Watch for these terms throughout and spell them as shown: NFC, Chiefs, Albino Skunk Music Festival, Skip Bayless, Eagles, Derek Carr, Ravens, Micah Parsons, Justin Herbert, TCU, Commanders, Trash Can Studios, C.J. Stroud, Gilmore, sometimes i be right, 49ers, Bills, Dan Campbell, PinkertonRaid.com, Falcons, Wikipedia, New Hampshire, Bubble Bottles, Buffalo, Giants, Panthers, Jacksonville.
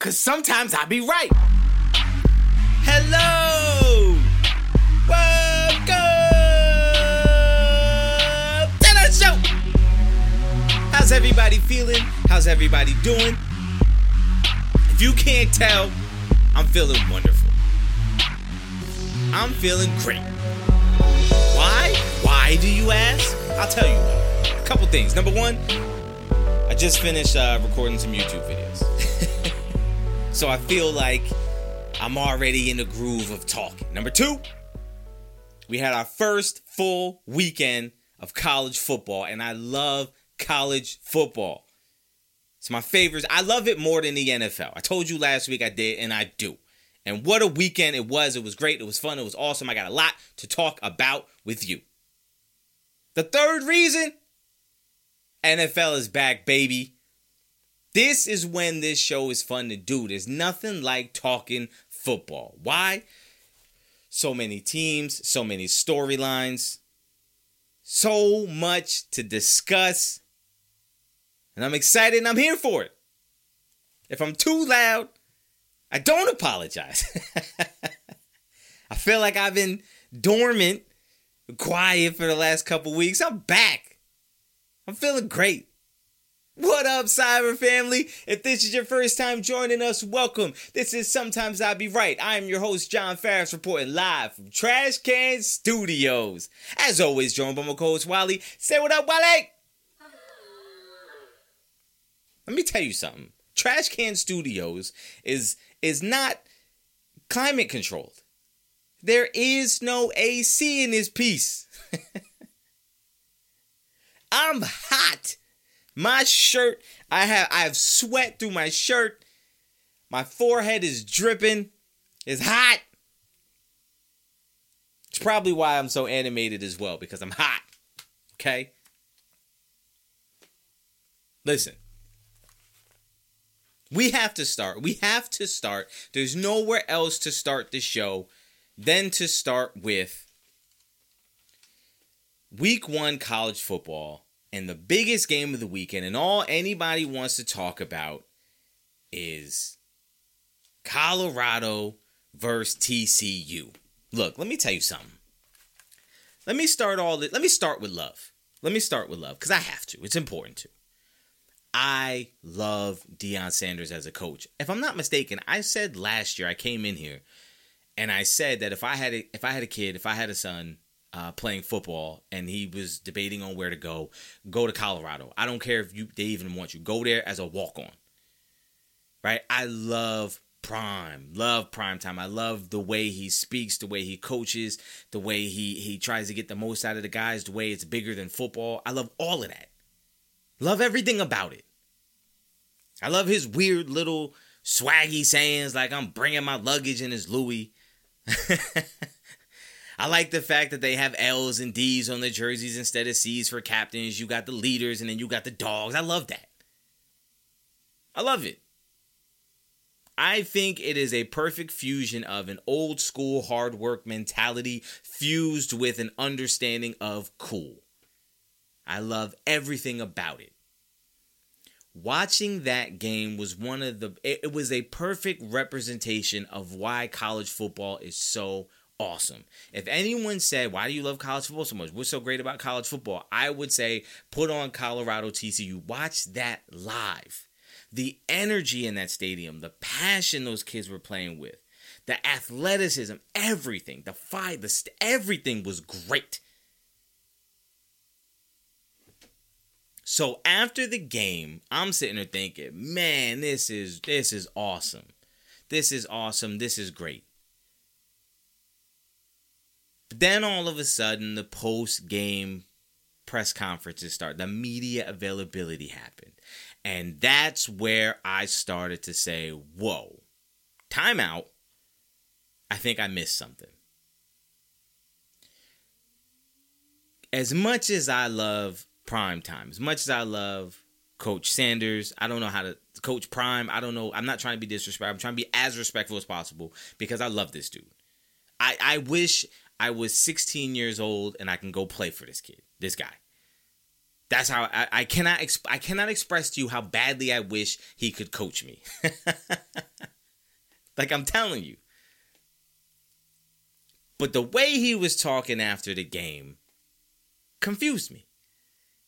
'Cause sometimes I be right. Hello! Welcome to the show! How's everybody feeling? How's everybody doing? If you can't tell, I'm feeling wonderful. I'm feeling great. Why? Why do you ask? I'll tell you why. A couple things. Number one, I just finished recording some YouTube videos. So I feel like I'm already in the groove of talking. Number two, we had our first full weekend of college football, and I love college football. It's my favorite. I love it more than the NFL. I told you last week I did, and I do. And what a weekend it was. It was great. It was fun. It was awesome. I got a lot to talk about with you. The third reason, NFL is back, baby. This is when this show is fun to do. There's nothing like talking football. Why? So many teams, so many storylines, so much to discuss. And I'm excited and I'm here for it. If I'm too loud, I don't apologize. I feel like I've been dormant, quiet for the last couple weeks. I'm back. I'm feeling great. What up, Cyber family? If this is your first time joining us, welcome. This is Sometimes I Be Right. I am your host, John Farris, reporting live from Trash Can Studios. As always, joined by my co-host, Wally. Say what up, Wally! Let me tell you something. Trash Can Studios is not climate controlled. There is no AC in this piece. I'm hot. My shirt, I have sweat through my shirt. My forehead is dripping. It's hot. It's probably why I'm so animated as well, because I'm hot. Okay? Listen. We have to start. There's nowhere else to start the show than to start with Week 1 college football. And the biggest game of the weekend, and all anybody wants to talk about, is Colorado versus TCU. Look, let me tell you something. Let me start with love. Let me start with love, because I have to. It's important to. I love Deion Sanders as a coach. If I'm not mistaken, I said last year, I came in here, and I said that if I had a son... playing football, and he was debating on where to go to Colorado. I don't care if they even want you. Go there as a walk-on, right? I love prime time. I love the way he speaks, the way he coaches, the way he tries to get the most out of the guys, the way it's bigger than football. I love all of that. Love everything about it. I love his weird little swaggy sayings, like, I'm bringing my luggage in his Louis. I like the fact that they have L's and D's on their jerseys instead of C's for captains. You got the leaders, and then you got the dogs. I love that. I love it. I think it is a perfect fusion of an old school hard work mentality fused with an understanding of cool. I love everything about it. Watching that game was it was a perfect representation of why college football is so awesome. If anyone said, why do you love college football so much? What's so great about college football? I would say, put on Colorado TCU. Watch that live. The energy in that stadium, the passion those kids were playing with, the athleticism, everything, the fight, everything was great. So after the game, I'm sitting there thinking, man, this is awesome. This is awesome. This is great. Then all of a sudden, the post-game press conferences start. The media availability happened. And that's where I started to say, whoa, timeout. I think I missed something. As much as I love primetime, as much as I love Coach Sanders, I don't know how to coach prime. I don't know. I'm not trying to be disrespectful. I'm trying to be as respectful as possible because I love this dude. I wish I was 16 years old and I can go play for this guy. That's how I cannot express to you how badly I wish he could coach me. Like, I'm telling you. But the way he was talking after the game confused me.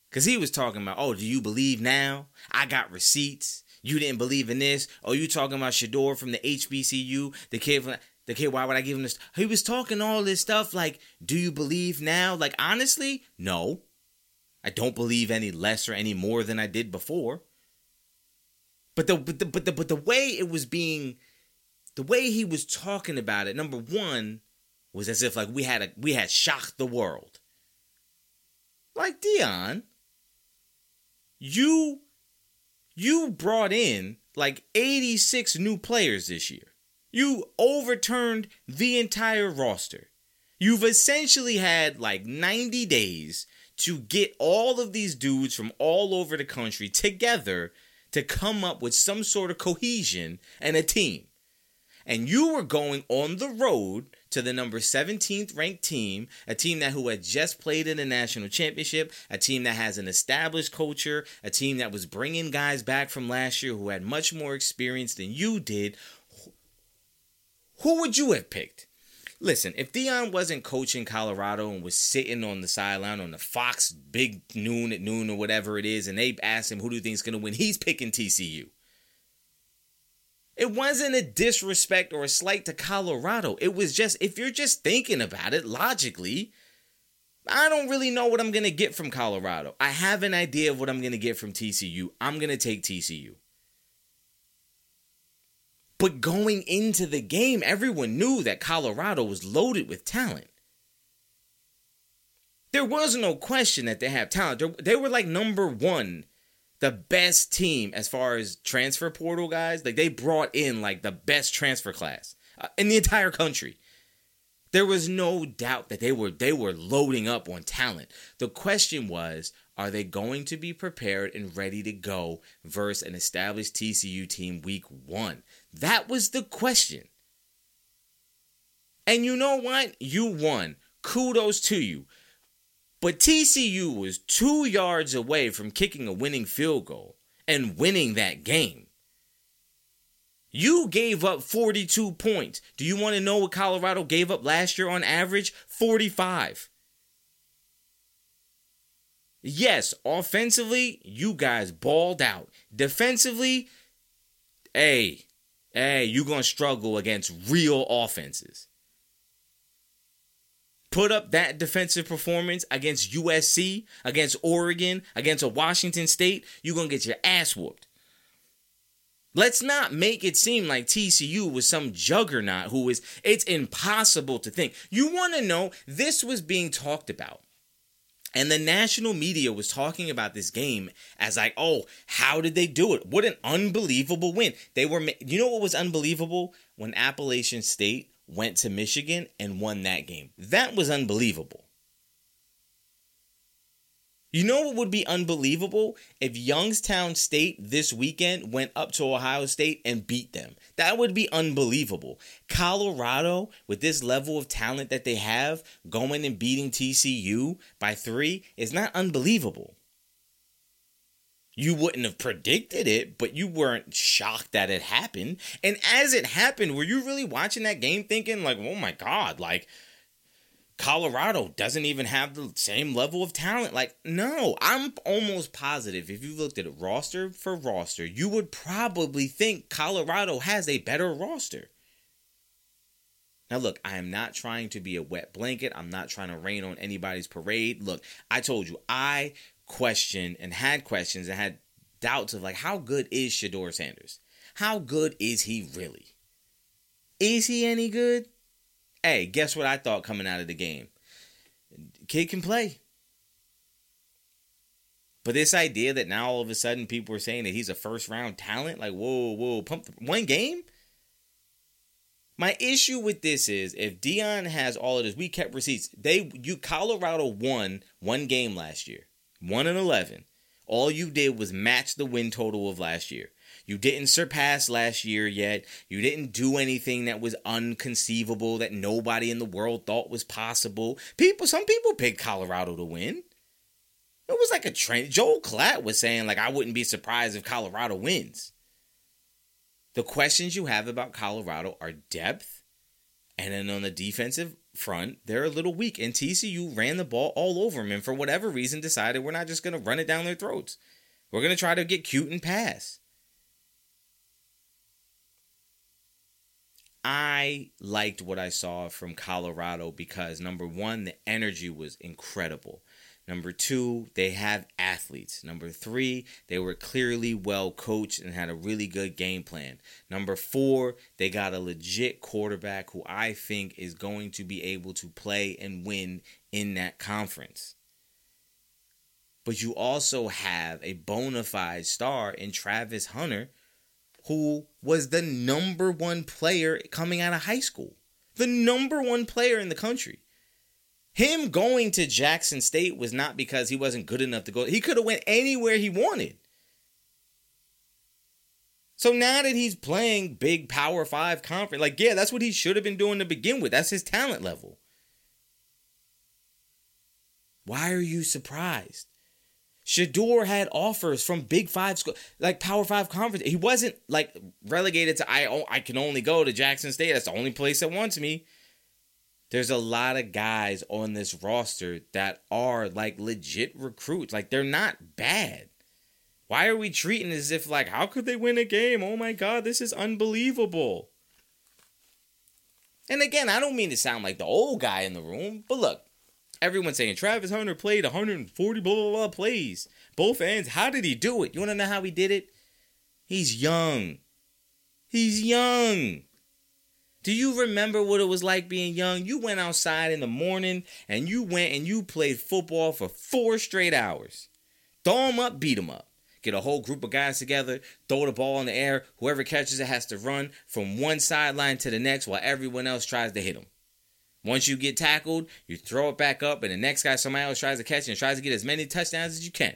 Because he was talking about, oh, do you believe now? I got receipts. You didn't believe in this. Oh, you talking about Shedeur from the HBCU, the kid, why would I give him this? He was talking all this stuff like, do you believe now? Like, honestly, no. I don't believe any less or any more than I did before. But the way it was being, the way he was talking about it, number one, was as if like we had shocked the world. Like, Deion, you brought in like 86 new players this year. You overturned the entire roster. You've essentially had like 90 days to get all of these dudes from all over the country together to come up with some sort of cohesion and a team. And you were going on the road to the number 17th ranked team, a team that who had just played in the national championship, a team that has an established culture, a team that was bringing guys back from last year who had much more experience than you did. Who would you have picked? Listen, if Deion wasn't coaching Colorado and was sitting on the sideline on the Fox Big Noon at noon or whatever it is, and they asked him, who do you think is going to win? He's picking TCU. It wasn't a disrespect or a slight to Colorado. It was just, if you're just thinking about it logically, I don't really know what I'm going to get from Colorado. I have an idea of what I'm going to get from TCU. I'm going to take TCU. But going into the game, everyone knew that Colorado was loaded with talent. There was no question that they have talent. They were like number one, the best team as far as transfer portal guys. Like, they brought in like the best transfer class in the entire country. There was no doubt that they were loading up on talent. The question was, are they going to be prepared and ready to go versus an established TCU team week one? That was the question. And you know what? You won. Kudos to you. But TCU was 2 yards away from kicking a winning field goal and winning that game. You gave up 42 points. Do you want to know what Colorado gave up last year on average? 45. Yes, offensively, you guys balled out. Defensively, hey, you're going to struggle against real offenses. Put up that defensive performance against USC, against Oregon, against a Washington State, you're going to get your ass whooped. Let's not make it seem like TCU was some juggernaut it's impossible to think. You want to know, this was being talked about. And the national media was talking about this game as like, oh, how did they do it? What an unbelievable win. They were, you know what was unbelievable? When Appalachian State went to Michigan and won that game. That was unbelievable. You know what would be unbelievable? If Youngstown State this weekend went up to Ohio State and beat them. That would be unbelievable. Colorado, with this level of talent that they have, going and beating TCU by 3 is not unbelievable. You wouldn't have predicted it, but you weren't shocked that it happened. And as it happened, were you really watching that game thinking like, oh my God, like, Colorado doesn't even have the same level of talent? Like, no, I'm almost positive if you looked at it roster for roster, you would probably think Colorado has a better roster. Now, look, I am not trying to be a wet blanket. I'm not trying to rain on anybody's parade. Look, I told you, I question and had questions and had doubts of like, how good is Shedeur Sanders? How good is he really? Is he any good? Hey, guess what I thought coming out of the game? Kid can play. But this idea that now all of a sudden people are saying that he's a first-round talent, like, whoa, pump one game? My issue with this is, if Deion has all of this, we kept receipts. Colorado won one game last year, 1-11. All you did was match the win total of last year. You didn't surpass last year yet. You didn't do anything that was unconceivable, that nobody in the world thought was possible. Some people picked Colorado to win. It was like a trend. Joel Klatt was saying, like, I wouldn't be surprised if Colorado wins. The questions you have about Colorado are depth, and then on the defensive front, they're a little weak. And TCU ran the ball all over them, and for whatever reason decided we're not just going to run it down their throats. We're going to try to get cute and pass. I liked what I saw from Colorado because, number one, the energy was incredible. Number two, they have athletes. Number three, they were clearly well coached and had a really good game plan. Number four, they got a legit quarterback who I think is going to be able to play and win in that conference. But you also have a bona fide star in Travis Hunter, who was the number one player coming out of high school. The number one player in the country. Him going to Jackson State was not because he wasn't good enough to go. He could have went anywhere he wanted. So now that he's playing big Power 5 conference, like, yeah, that's what he should have been doing to begin with. That's his talent level. Why are you surprised? Shedeur had offers from Big Five school, like Power 5 conference. He wasn't like relegated to I can only go to Jackson State. That's the only place that wants me. There's a lot of guys on this roster that are like legit recruits. Like, they're not bad. Why are we treating as if, like, how could they win a game? Oh my God, this is unbelievable. And again, I don't mean to sound like the old guy in the room, but look, everyone's saying Travis Hunter played 140 blah, blah, blah plays. Both ends. How did he do it? You want to know how he did it? He's young. He's young. Do you remember what it was like being young? You went outside in the morning and you went and you played football for 4 straight hours. Throw them up, beat them up. Get a whole group of guys together, throw the ball in the air. Whoever catches it has to run from one sideline to the next while everyone else tries to hit them. Once you get tackled, you throw it back up and the next guy, somebody else tries to catch it and tries to get as many touchdowns as you can.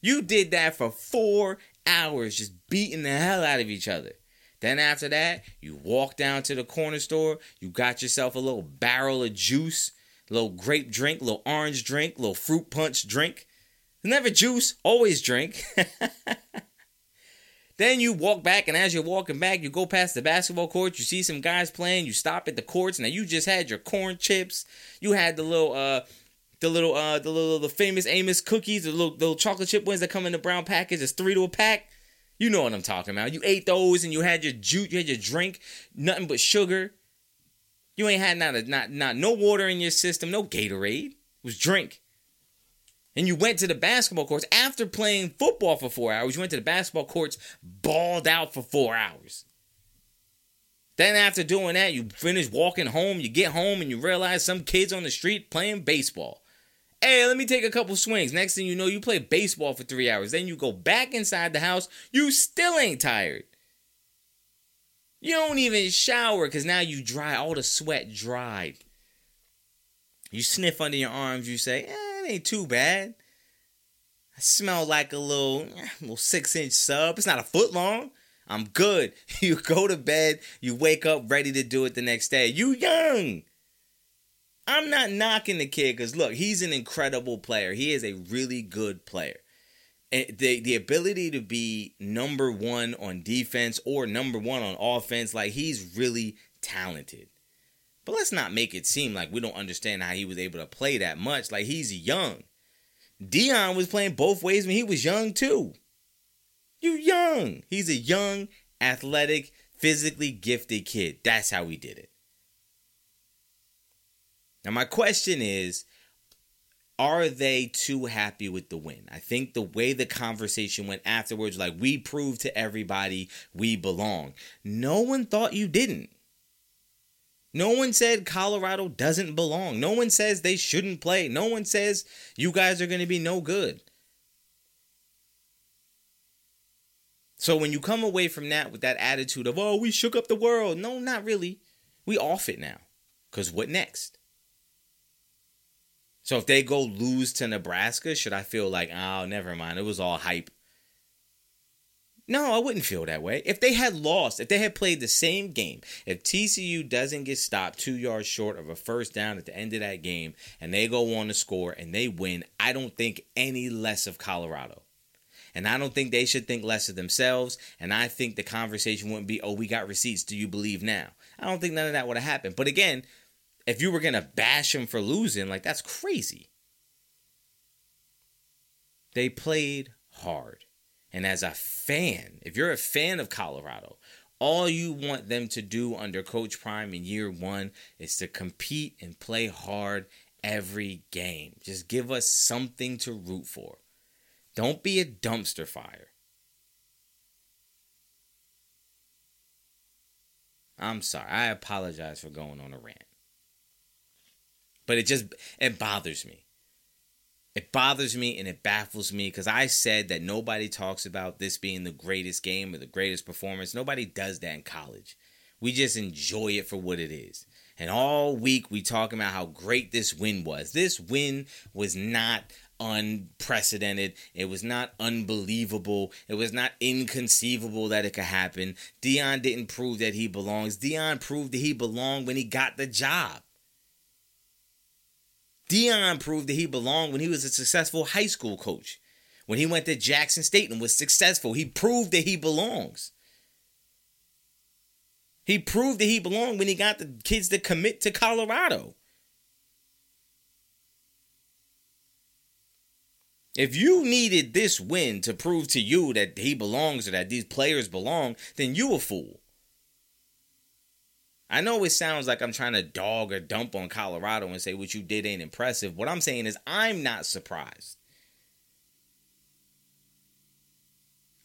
You did that for 4 hours, just beating the hell out of each other. Then after that, you walk down to the corner store. You got yourself a little barrel of juice, a little grape drink, a little orange drink, a little fruit punch drink. Never juice, always drink. Then you walk back, and as you're walking back, you go past the basketball court. You see some guys playing. You stop at the courts. Now you just had your corn chips. You had the famous Amos cookies, the little chocolate chip ones that come in the brown package. It's 3 to a pack. You know what I'm talking about. You ate those and you had your juice, you had your drink, nothing but sugar. You ain't had no water in your system, no Gatorade. It was drink. And you went to the basketball courts after playing football for 4 hours. You went to the basketball courts, balled out for 4 hours. Then after doing that, you finish walking home. You get home and you realize some kid's on the street playing baseball. Hey, let me take a couple swings. Next thing you know, you play baseball for 3 hours. Then you go back inside the house. You still ain't tired. You don't even shower because now you dry. All the sweat dried. You sniff under your arms. You say, it ain't too bad. I smell like a little 6-inch sub. It's not a foot long. I'm good. You go to bed. You wake up ready to do it the next day. You young. I'm not knocking the kid because, look, he's an incredible player. He is a really good player. And the ability to be number one on defense or number one on offense, like, he's really talented. But let's not make it seem like we don't understand how he was able to play that much. Like, he's young. Deion was playing both ways when he was young, too. You're young. He's a young, athletic, physically gifted kid. That's how he did it. Now, my question is, are they too happy with the win? I think the way the conversation went afterwards, like, we proved to everybody we belong. No one thought you didn't. No one said Colorado doesn't belong. No one says they shouldn't play. No one says you guys are going to be no good. So when you come away from that with that attitude of, oh, we shook up the world. No, not really. We off it now. Because what next? So if they go lose to Nebraska, should I feel like, oh, never mind, it was all hype? No, I wouldn't feel that way. If they had lost, if they had played the same game, if TCU doesn't get stopped 2 yards short of a first down at the end of that game and they go on to score and they win, I don't think any less of Colorado. And I don't think they should think less of themselves. And I think the conversation wouldn't be, oh, we got receipts. Do you believe now? I don't think none of that would have happened. But again, if you were going to bash them for losing, like, that's crazy. They played hard. And as a fan, if you're a fan of Colorado, all you want them to do under Coach Prime in year one is to compete and play hard every game. Just give us something to root for. Don't be a dumpster fire. I'm sorry. I apologize for going on a rant. But it bothers me. It bothers me and it baffles me because I said that nobody talks about this being the greatest game or the greatest performance. Nobody does that in college. We just enjoy it for what it is. And all week we talking about how great this win was. This win was not unprecedented. It was not unbelievable. It was not inconceivable that it could happen. Deion didn't prove that he belongs. Deion proved that he belonged when he got the job. Deion proved that he belonged when he was a successful high school coach. When he went to Jackson State and was successful, he proved that he belongs. He proved that he belonged when he got the kids to commit to Colorado. If you needed this win to prove to you that he belongs or that these players belong, then you a fool. I know it sounds like I'm trying to dog or dump on Colorado and say what you did ain't impressive. What I'm saying is I'm not surprised.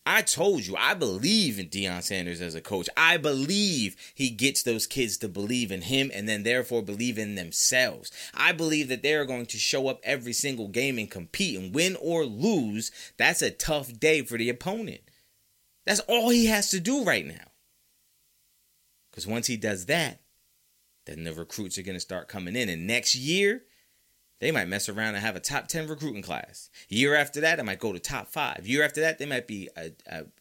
I told you, I believe in Deion Sanders as a coach. I believe he gets those kids to believe in him and then therefore believe in themselves. I believe that they're going to show up every single game and compete and win or lose. That's a tough day for the opponent. That's all he has to do right now. Because once he does that, then the recruits are going to start coming in. And next year, they might mess around and have a top 10 recruiting class. Year after that, it might go to top 5. Year after that, they might be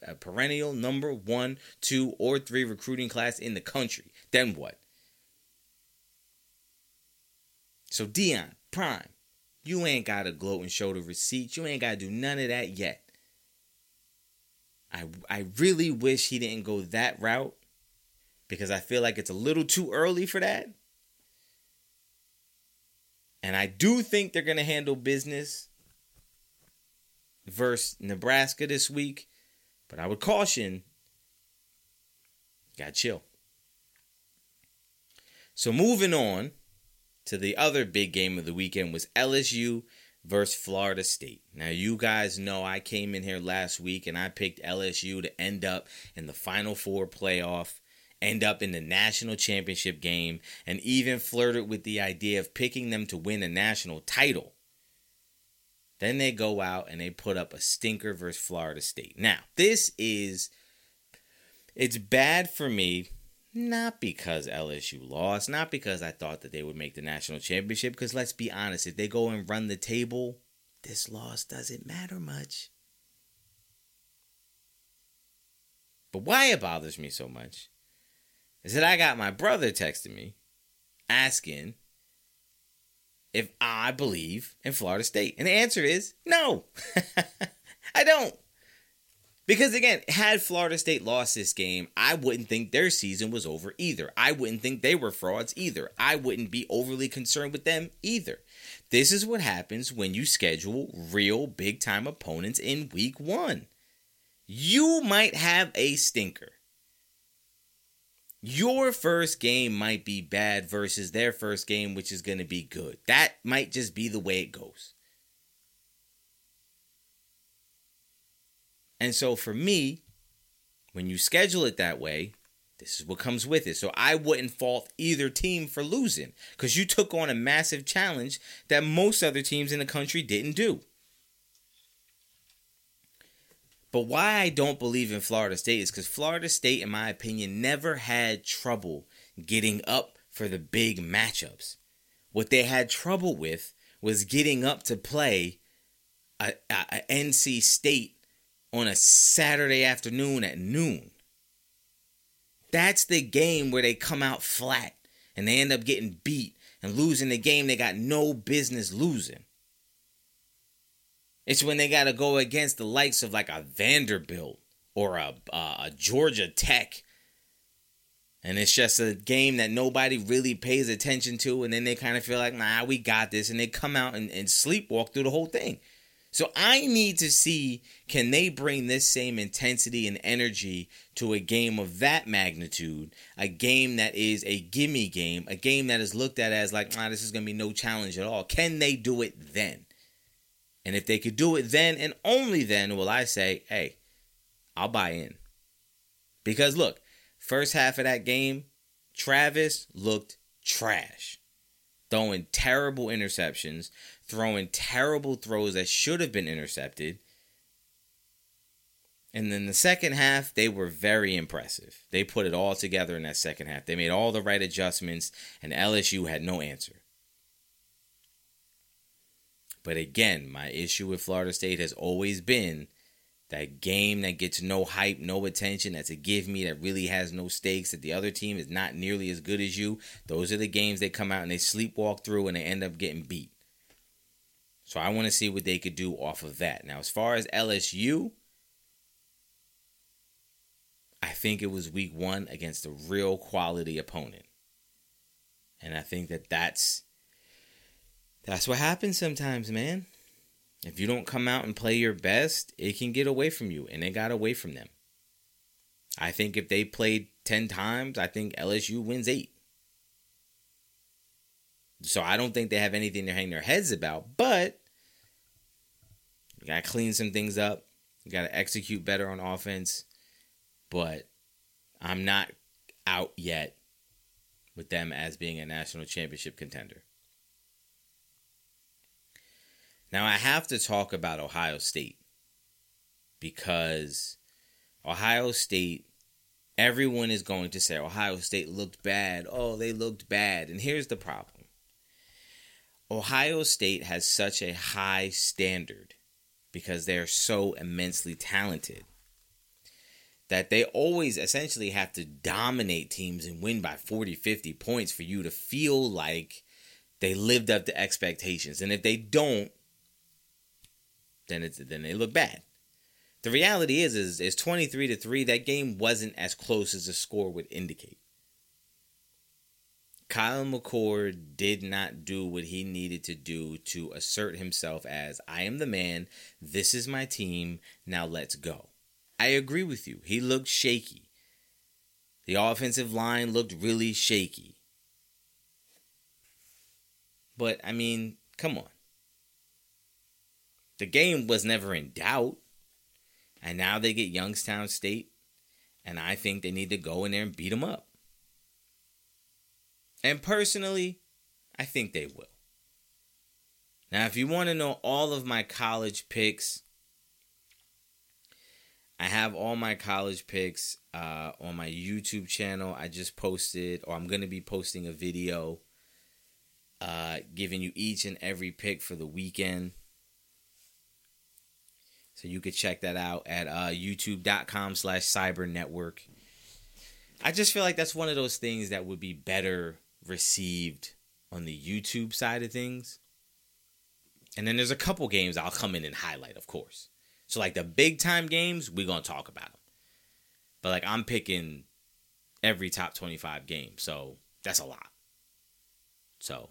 a perennial number 1, 2, or 3 recruiting class in the country. Then what? So Deion, Prime, you ain't got to gloat and show the receipts. You ain't got to do none of that yet. I really wish he didn't go that route, because I feel like it's a little too early for that. And I do think they're going to handle business versus Nebraska this week. But I would caution, gotta chill. So moving on to the other big game of the weekend was LSU versus Florida State. Now, you guys know I came in here last week and I picked LSU to end up in the Final Four playoff, end up in the national championship game, and even flirted with the idea of picking them to win a national title. Then they go out and they put up a stinker versus Florida State. Now, it's bad for me, not because LSU lost, not because I thought that they would make the national championship, because let's be honest, if they go and run the table, this loss doesn't matter much. But why it bothers me so much is that I got my brother texting me asking if I believe in Florida State. And the answer is no. I don't. Because, again, had Florida State lost this game, I wouldn't think their season was over either. I wouldn't think they were frauds either. I wouldn't be overly concerned with them either. This is what happens when you schedule real big-time opponents in week one. You might have a stinker. Your first game might be bad versus their first game, which is going to be good. That might just be the way it goes. And so for me, when you schedule it that way, this is what comes with it. So I wouldn't fault either team for losing, because you took on a massive challenge that most other teams in the country didn't do. But why I don't believe in Florida State is because Florida State, in my opinion, never had trouble getting up for the big matchups. What they had trouble with was getting up to play a NC State on a Saturday afternoon at noon. That's the game where they come out flat and they end up getting beat and losing the game they got no business losing. It's when they got to go against the likes of like a Vanderbilt or a Georgia Tech. And it's just a game that nobody really pays attention to. And then they kind of feel like, nah, we got this. And they come out and sleepwalk through the whole thing. So I need to see, can they bring this same intensity and energy to a game of that magnitude, a game that is a gimme game, a game that is looked at as like, nah, this is going to be no challenge at all. Can they do it then? And if they could do it then and only then will I say, hey, I'll buy in. Because look, first half of that game, Travis looked trash. Throwing terrible interceptions, throwing terrible throws that should have been intercepted. And then the second half, they were very impressive. They put it all together in that second half. They made all the right adjustments, and LSU had no answer. But again, my issue with Florida State has always been that game that gets no hype, no attention, that's a give me, that really has no stakes, that the other team is not nearly as good as you. Those are the games they come out and they sleepwalk through and they end up getting beat. So I want to see what they could do off of that. Now, as far as LSU, I think it was week one against a real quality opponent. And I think that that's what happens sometimes, man. If you don't come out and play your best, it can get away from you, and it got away from them. I think if they played 10 times, I think LSU wins 8. So I don't think they have anything to hang their heads about, but you got to clean some things up. You got to execute better on offense, but I'm not out yet with them as being a national championship contender. Now, I have to talk about Ohio State because Ohio State, everyone is going to say Ohio State looked bad. Oh, they looked bad. And here's the problem. Ohio State has such a high standard because they're so immensely talented that they always essentially have to dominate teams and win by 40, 50 points for you to feel like they lived up to expectations. And if they don't, then they look bad. The reality is 23-3, that game wasn't as close as the score would indicate. Kyle McCord did not do what he needed to do to assert himself as, I am the man, this is my team, now let's go. I agree with you. He looked shaky. The offensive line looked really shaky. But, I mean, come on. The game was never in doubt. And now they get Youngstown State. And I think they need to go in there and beat them up. And personally, I think they will. Now, if you want to know all of my college picks, I have all my college picks on my YouTube channel. I just posted, or I'm going to be posting a video giving you each and every pick for the weekend. So you could check that out at youtube.com/Cyber Network. I just feel like that's one of those things that would be better received on the YouTube side of things. And then there's a couple games I'll come in and highlight, of course. So like the big time games, we're going to talk about them. But like I'm picking every top 25 game. So that's a lot. So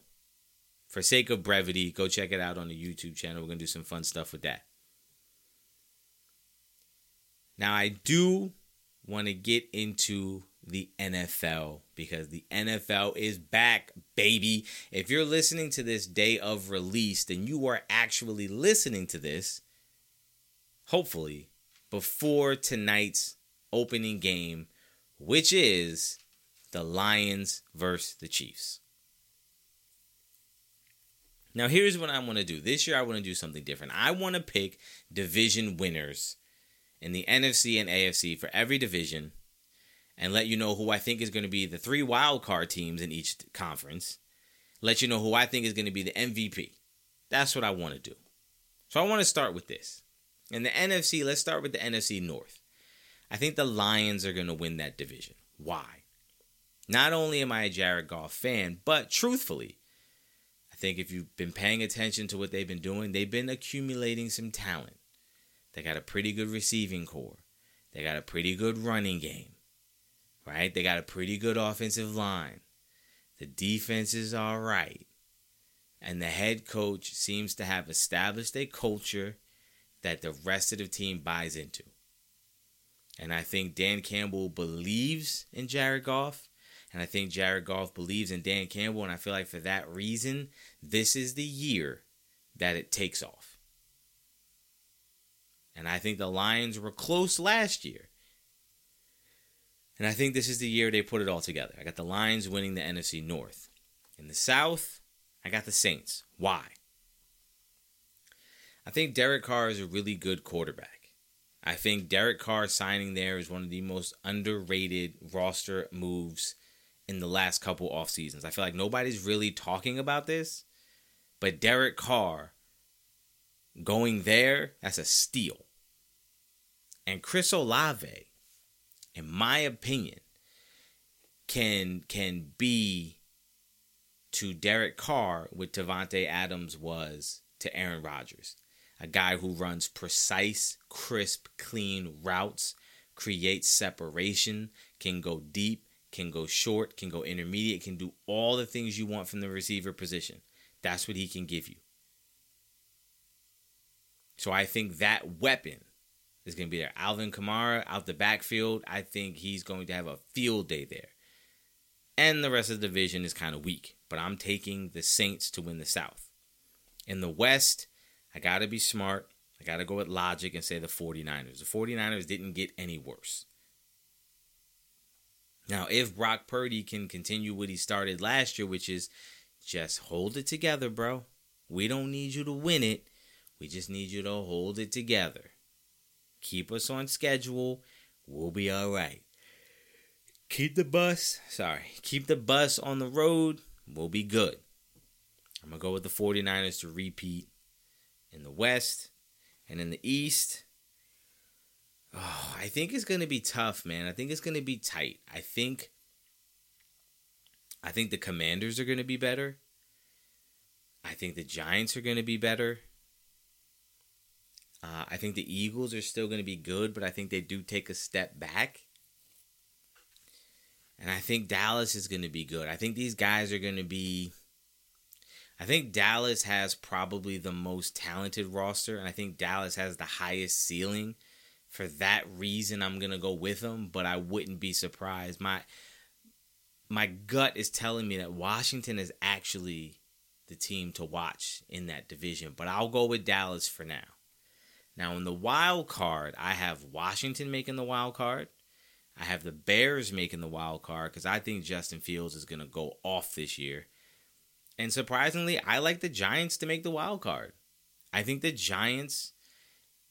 for sake of brevity, go check it out on the YouTube channel. We're going to do some fun stuff with that. Now, I do want to get into the NFL because the NFL is back, baby. If you're listening to this day of release, then you are actually listening to this, hopefully, before tonight's opening game, which is the Lions versus the Chiefs. Now, here's what I want to do. This year, I want to do something different. I want to pick division winners in the NFC and AFC for every division and let you know who I think is going to be the three wildcard teams in each conference. Let you know who I think is going to be the MVP. That's what I want to do. So I want to start with this. In the NFC, let's start with the NFC North. I think the Lions are going to win that division. Why? Not only am I a Jared Goff fan, but truthfully, I think if you've been paying attention to what they've been doing, they've been accumulating some talent. They got a pretty good receiving core. They got a pretty good running game, right? They got a pretty good offensive line. The defense is all right. And the head coach seems to have established a culture that the rest of the team buys into. And I think Dan Campbell believes in Jared Goff. And I think Jared Goff believes in Dan Campbell. And I feel like for that reason, this is the year that it takes off. And I think the Lions were close last year. And I think this is the year they put it all together. I got the Lions winning the NFC North. In the South, I got the Saints. Why? I think Derek Carr is a really good quarterback. I think Derek Carr signing there is one of the most underrated roster moves in the last couple off seasons. I feel like nobody's really talking about this, but Derek Carr going there, that's a steal. And Chris Olave, in my opinion, can be to Derek Carr what Devontae Adams was to Aaron Rodgers. A guy who runs precise, crisp, clean routes, creates separation, can go deep, can go short, can go intermediate, can do all the things you want from the receiver position. That's what he can give you. So I think that weapon is going to be there. Alvin Kamara out the backfield, I think he's going to have a field day there. And the rest of the division is kind of weak, but I'm taking the Saints to win the South. In the West, I got to be smart. I got to go with logic and say the 49ers. The 49ers didn't get any worse. Now, if Brock Purdy can continue what he started last year, which is just hold it together, bro. We don't need you to win it. We just need you to hold it together. Keep us on schedule. We'll be all right. Keep the bus on the road. We'll be good. I'm going to go with the 49ers to repeat in the West. And in the East, I think it's going to be tough, man. I think it's going to be tight. I think the Commanders are going to be better. I think the Giants are going to be better. I think the Eagles are still going to be good, but I think they do take a step back. And I think Dallas is going to be good. I think these guys are going to be... I think Dallas has probably the most talented roster, and I think Dallas has the highest ceiling. For that reason, I'm going to go with them, but I wouldn't be surprised. My gut is telling me that Washington is actually the team to watch in that division, but I'll go with Dallas for now. Now, in the wild card, I have Washington making the wild card. I have the Bears making the wild card because I think Justin Fields is going to go off this year. And surprisingly, I like the Giants to make the wild card. I think the Giants,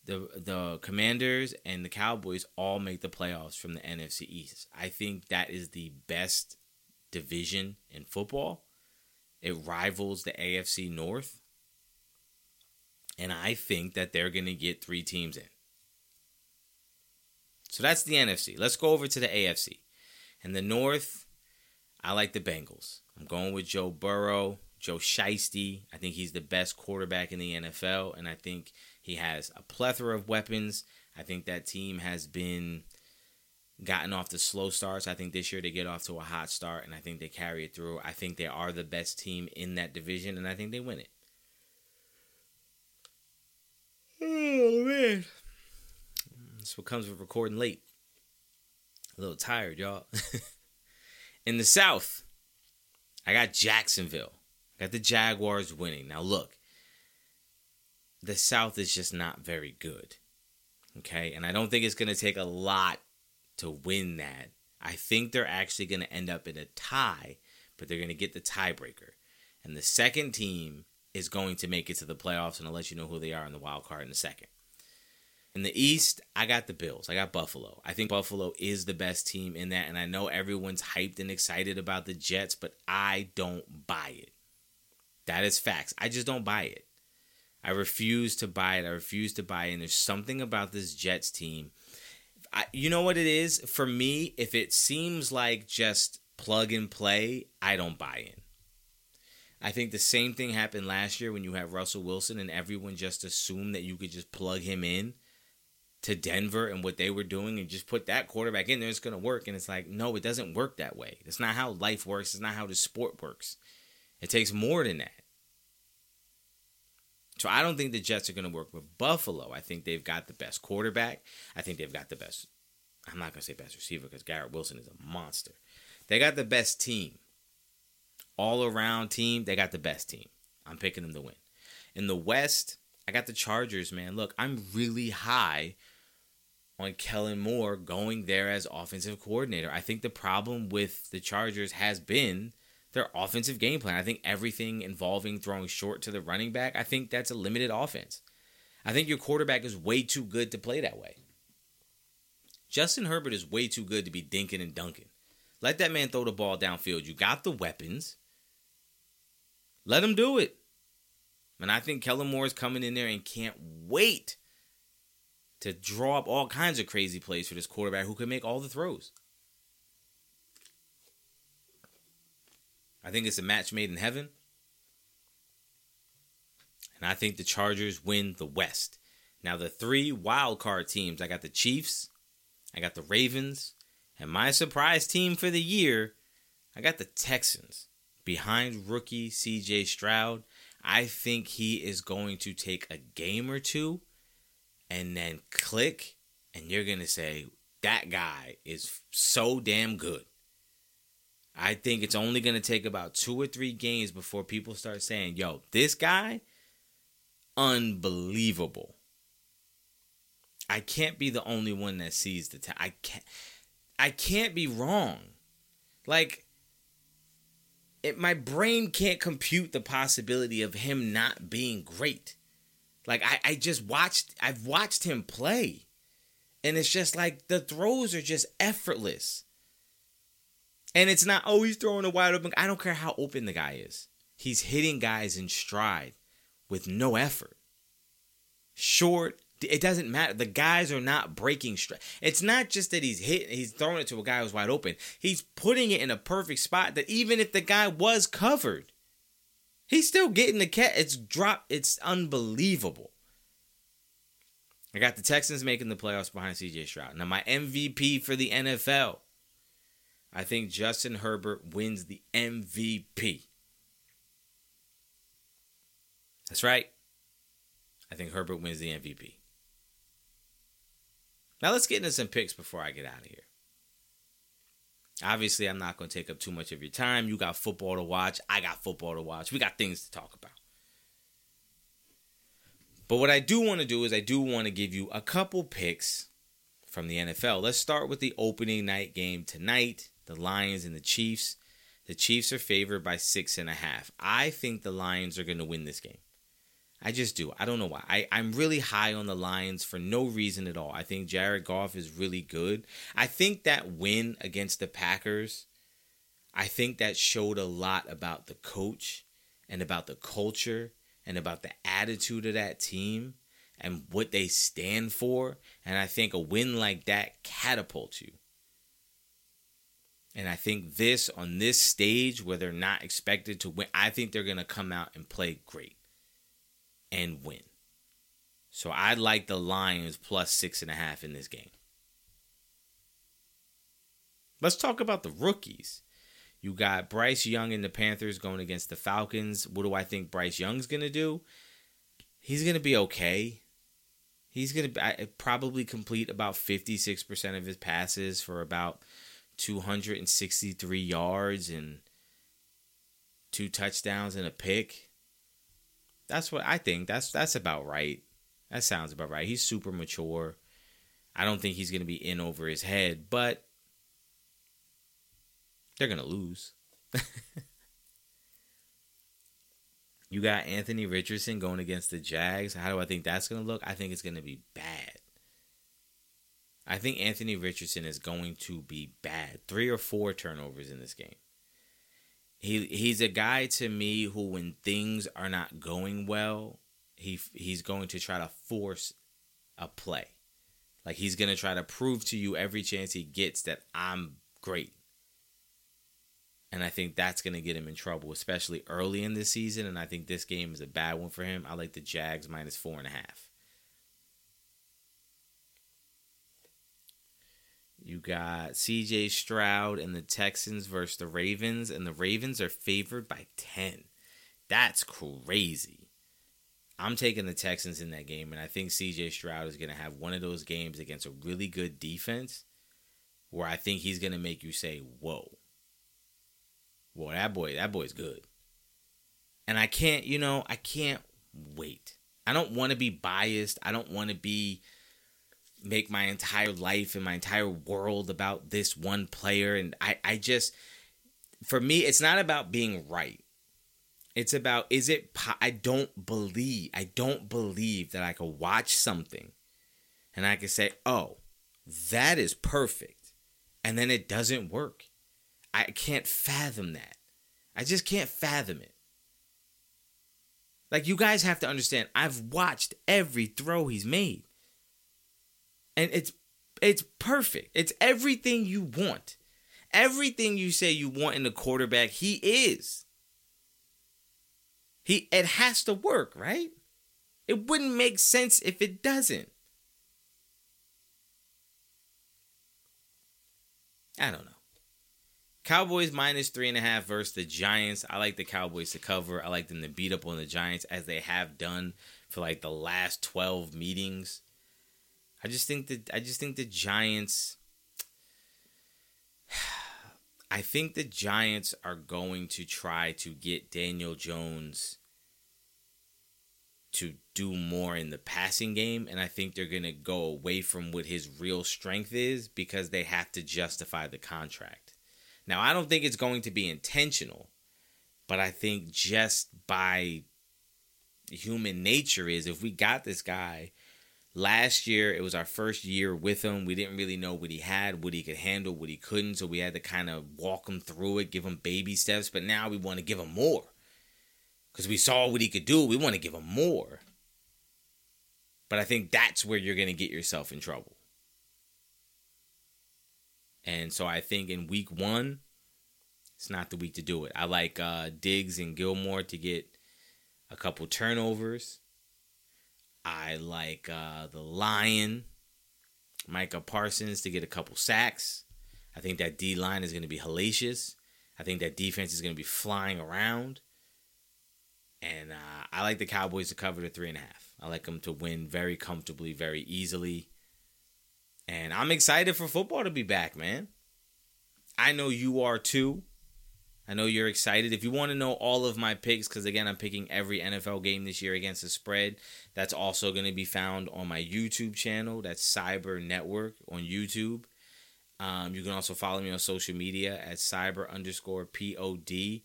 the Commanders, and the Cowboys all make the playoffs from the NFC East. I think that is the best division in football. It rivals the AFC North. And I think that they're going to get three teams in. So that's the NFC. Let's go over to the AFC. In the North, I like the Bengals. I'm going with Joe Burrow, Joe Shiesty. I think he's the best quarterback in the NFL, and I think he has a plethora of weapons. I think that team has been gotten off the slow starts. I think this year they get off to a hot start, and I think they carry it through. I think they are the best team in that division, and I think they win it. Oh, man. That's what comes with recording late. A little tired, y'all. In the South, I got Jacksonville. I got the Jaguars winning. Now, look, the South is just not very good, okay? And I don't think it's going to take a lot to win that. I think they're actually going to end up in a tie, but they're going to get the tiebreaker. And the second team is going to make it to the playoffs, and I'll let you know who they are in the wild card in a second. In the East, I got the Bills. I got Buffalo. I think Buffalo is the best team in that, and I know everyone's hyped and excited about the Jets, but I don't buy it. That is facts. I just don't buy it. I refuse to buy it. I refuse to buy in. There's something about this Jets team. You know what it is? For me, if it seems like just plug and play, I don't buy in. I think the same thing happened last year when you had Russell Wilson and everyone just assumed that you could just plug him in to Denver and what they were doing and just put that quarterback in there, it's going to work. And it's like, no, it doesn't work that way. That's not how life works. It's not how the sport works. It takes more than that. So I don't think the Jets are going to work with Buffalo. I think they've got the best quarterback. I think they've got the best, I'm not going to say best receiver because Garrett Wilson is a monster. They got the best team. All around team, they got the best team. I'm picking them to win. In the West, I got the Chargers, man. Look, I'm really high on Kellen Moore going there as offensive coordinator. I think the problem with the Chargers has been their offensive game plan. I think everything involving throwing short to the running back, I think that's a limited offense. I think your quarterback is way too good to play that way. Justin Herbert is way too good to be dinking and dunking. Let that man throw the ball downfield. You got the weapons. Let him do it. And I think Kellen Moore is coming in there and can't wait to draw up all kinds of crazy plays for this quarterback who can make all the throws. I think it's a match made in heaven. And I think the Chargers win the West. Now, the three wild card teams, I got the Chiefs, I got the Ravens, and my surprise team for the year, I got the Texans. Behind rookie C.J. Stroud, I think he is going to take a game or two and then click, and you're going to say, that guy is so damn good. I think it's only going to take about 2 or 3 games before people start saying, yo, this guy, unbelievable. I can't be the only one that sees the talent. I can't be wrong. Like, my brain can't compute the possibility of him not being great. Like, I've watched him play. And it's just like the throws are just effortless. And it's not, oh, he's throwing a wide open. I don't care how open the guy is. He's hitting guys in stride with no effort. Short, it doesn't matter. The guys are not breaking stride. It's not just that he's throwing it to a guy who's wide open. He's putting it in a perfect spot that even if the guy was covered, he's still getting the catch. It's drop. It's unbelievable. I got the Texans making the playoffs behind C.J. Stroud. Now, my MVP for the NFL. I think Justin Herbert wins the MVP. That's right. I think Herbert wins the MVP. Now let's get into some picks before I get out of here. Obviously, I'm not going to take up too much of your time. You got football to watch. I got football to watch. We got things to talk about. But what I do want to do is I do want to give you a couple picks from the NFL. Let's start with the opening night game tonight, the Lions and the Chiefs. The Chiefs are favored by 6.5. I think the Lions are going to win this game. I just do. I don't know why. I'm really high on the Lions for no reason at all. I think Jared Goff is really good. I think that win against the Packers, I think that showed a lot about the coach and about the culture and about the attitude of that team and what they stand for. And I think a win like that catapults you. And I think this, on this stage where they're not expected to win, I think they're going to come out and play great and win. So I like the Lions plus 6.5 in this game. Let's talk about the rookies. You got Bryce Young and the Panthers going against the Falcons. What do I think Bryce Young's going to do? He's going to be okay. He's going to probably complete about 56% of his passes for about 263 yards and 2 touchdowns and a pick. That's what I think. That's about right. That sounds about right. He's super mature. I don't think he's going to be in over his head, but they're going to lose. You got Anthony Richardson going against the Jags. How do I think that's going to look? I think it's going to be bad. I think Anthony Richardson is going to be bad. 3 or 4 turnovers in this game. He's a guy to me who when things are not going well, he's going to try to force a play. Like, he's going to try to prove to you every chance he gets that I'm great. And I think that's going to get him in trouble, especially early in this season. And I think this game is a bad one for him. I like the Jags minus 4.5. You got C.J. Stroud and the Texans versus the Ravens. And the Ravens are favored by 10. That's crazy. I'm taking the Texans in that game. And I think C.J. Stroud is going to have one of those games against a really good defense where I think he's going to make you say, whoa. Boy, that boy's good. And I can't wait. I don't want to be biased. I don't want to make my entire life and my entire world about this one player. And I just, for me, it's not about being right. It's about, I don't believe that I could watch something and I could say, oh, that is perfect. And then it doesn't work. I can't fathom that. I just can't fathom it. Like, you guys have to understand, I've watched every throw he's made. And it's perfect. It's everything you want. Everything you say you want in the quarterback, he is. It has to work, right? It wouldn't make sense if it doesn't. I don't know. Cowboys minus 3.5 versus the Giants. I like the Cowboys to cover. I like them to beat up on the Giants as they have done for like the last 12 meetings. I think the Giants are going to try to get Daniel Jones to do more in the passing game, and I think they're going to go away from what his real strength is because they have to justify the contract. Now, I don't think it's going to be intentional, but I think just by human nature is if we got this guy last year, it was our first year with him. We didn't really know what he had, what he could handle, what he couldn't. So we had to kind of walk him through it, give him baby steps. But now we want to give him more because we saw what he could do. We want to give him more. But I think that's where you're going to get yourself in trouble. And so I think in week one, it's not the week to do it. I like Diggs and Gilmore to get a couple turnovers. I like the Lion, Micah Parsons, to get a couple sacks. I think that D-line is going to be hellacious. I think that defense is going to be flying around. And I like the Cowboys to cover the 3.5. I like them to win very comfortably, very easily. And I'm excited for football to be back, man. I know you are too. I know you're excited. If you want to know all of my picks, because again, I'm picking every NFL game this year against the spread. That's also going to be found on my YouTube channel. That's Cyber Network on YouTube. You can also follow me on social media at cyber_pod.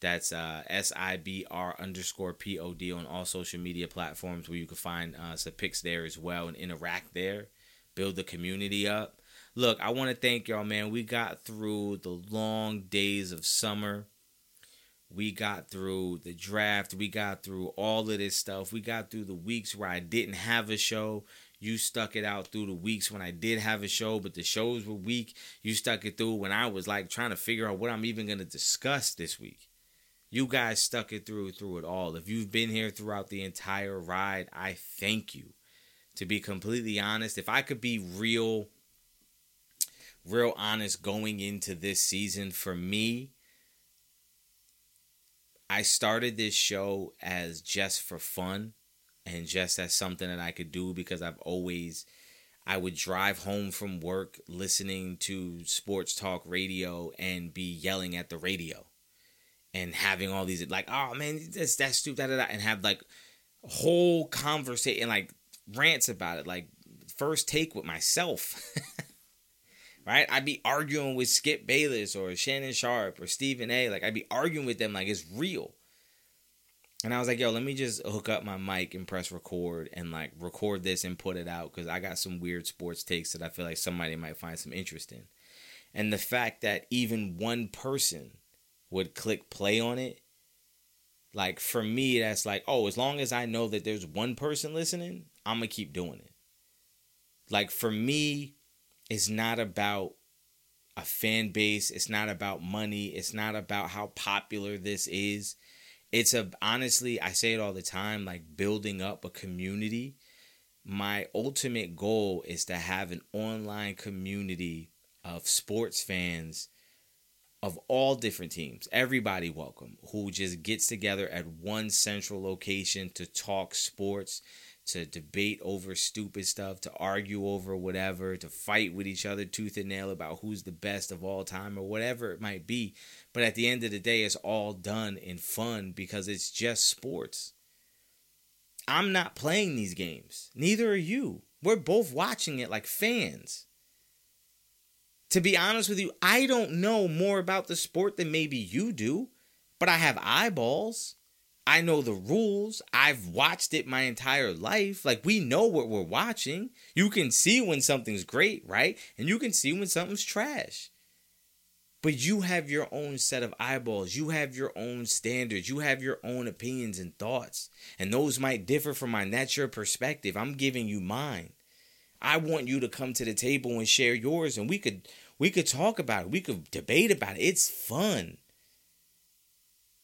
That's SIBR_pod on all social media platforms where you can find some picks there as well and interact there. Build the community up. Look, I want to thank y'all, man. We got through the long days of summer. We got through the draft. We got through all of this stuff. We got through the weeks where I didn't have a show. You stuck it out through the weeks when I did have a show, but the shows were weak. You stuck it through when I was like trying to figure out what I'm even going to discuss this week. You guys stuck it through it all. If you've been here throughout the entire ride, I thank you. To be completely honest, if I could be real honest going into this season, for me, I started this show as just for fun and just as something that I could do because I would drive home from work listening to sports talk radio and be yelling at the radio and having all these like, oh man, that's stupid, and have like whole conversation like rants about it, like First Take with myself. Right? I'd be arguing with Skip Bayless or Shannon Sharp or Stephen A. Like, I'd be arguing with them like it's real. And I was like, yo, let me just hook up my mic and press record and like record this and put it out because I got some weird sports takes that I feel like somebody might find some interest in. And the fact that even one person would click play on it Like, for me, that's like, oh, as long as I know that there's one person listening, I'm going to keep doing it. Like, for me, it's not about a fan base. It's not about money. It's not about how popular this is. It's honestly, I say it all the time, like building up a community. My ultimate goal is to have an online community of sports fans of all different teams, everybody welcome, who just gets together at one central location to talk sports, to debate over stupid stuff, to argue over whatever, to fight with each other tooth and nail about who's the best of all time or whatever it might be. But at the end of the day, it's all done in fun because it's just sports. I'm not playing these games. Neither are you. We're both watching it like fans. To be honest with you, I don't know more about the sport than maybe you do, but I have eyeballs. I know the rules. I've watched it my entire life. Like, we know what we're watching. You can see when something's great, right? And you can see when something's trash. But you have your own set of eyeballs. You have your own standards. You have your own opinions and thoughts. And those might differ from mine. That's your perspective. I'm giving you mine. I want you to come to the table and share yours, and we could talk about it. We could debate about it. It's fun.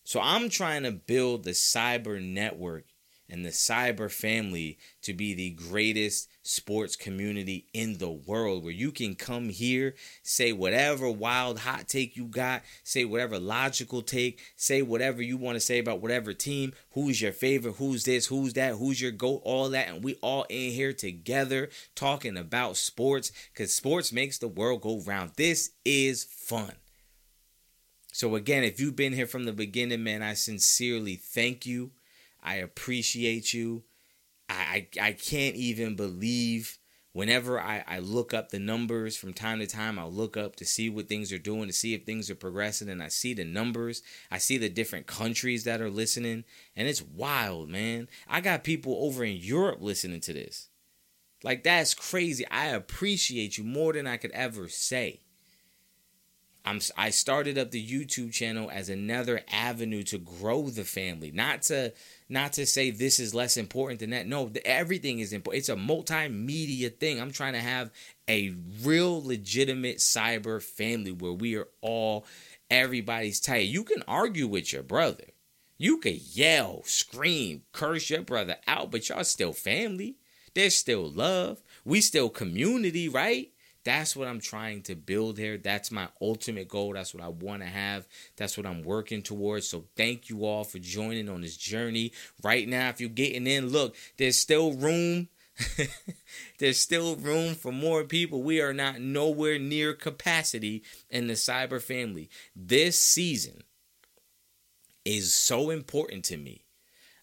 So I'm trying to build the Cyber Network and the Cyber Family to be the greatest sports community in the world, where you can come here, say whatever wild hot take you got, say whatever logical take, say whatever you want to say about whatever team, who's your favorite, who's this, who's that, who's your GOAT, all that. And we all in here together talking about sports, because sports makes the world go round. This is fun. So again, if you've been here from the beginning, man, I sincerely thank you. I appreciate you. I can't even believe whenever I look up the numbers from time to time. I'll look up to see what things are doing, to see if things are progressing. And I see the numbers. I see the different countries that are listening. And it's wild, man. I got people over in Europe listening to this. Like, that's crazy. I appreciate you more than I could ever say. I started up the YouTube channel as another avenue to grow the family, not to say this is less important than that. No, everything is important. It's a multimedia thing. I'm trying to have a real legitimate cyber family where we are all, everybody's tight. You can argue with your brother. You can yell, scream, curse your brother out, but y'all still family. There's still love. We still community, right? That's what I'm trying to build here. That's my ultimate goal. That's what I want to have. That's what I'm working towards. So thank you all for joining on this journey. Right now, if you're getting in, look, there's still room. There's still room for more people. We are not nowhere near capacity in the cyber family. This season is so important to me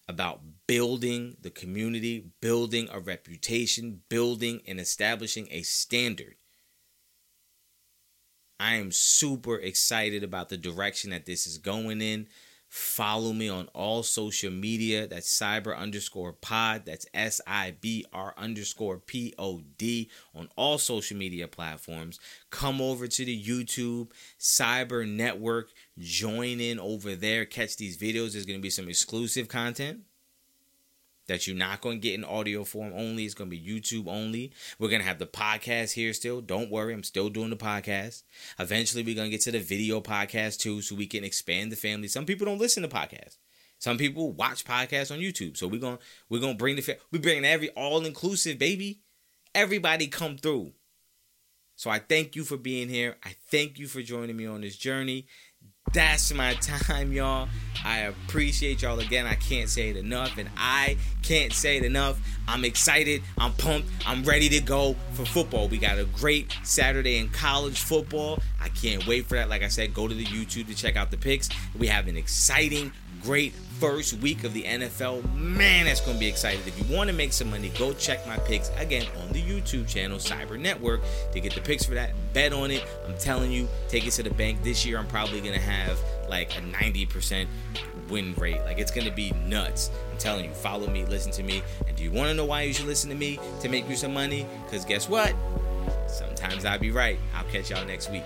about building the community, building a reputation, building and establishing a standard. I am super excited about the direction that this is going in. Follow me on all social media. That's cyber_pod. That's SIBR_POD on all social media platforms. Come over to the YouTube Cyber Network. Join in over there. Catch these videos. There's going to be some exclusive content that you're not going to get in audio form only. It's going to be YouTube only. We're going to have the podcast here still. Don't worry, I'm still doing the podcast. Eventually, we're going to get to the video podcast too, so we can expand the family. Some people don't listen to podcasts. Some people watch podcasts on YouTube. So we're going to bring the every all-inclusive, baby. Everybody come through. So I thank you for being here. I thank you for joining me on this journey. That's my time, y'all. I appreciate y'all again. I can't say it enough, and I can't say it enough. I'm excited. I'm pumped. I'm ready to go for football. We got a great Saturday in college football. I can't wait for that. Like I said, go to the YouTube to check out the picks. We have an exciting, great first week of the NFL. Man, that's going to be exciting. If you want to make some money, go check my picks again on the YouTube channel, Cyber Network, to get the picks for that. Bet on it. I'm telling you, take it to the bank. This year, I'm probably going to have like a 90% win rate. Like, it's going to be nuts. I'm telling you, follow me, listen to me. And do you want to know why you should listen to me? To make you some money? Because guess what? Sometimes I'll be right. I'll catch y'all next week.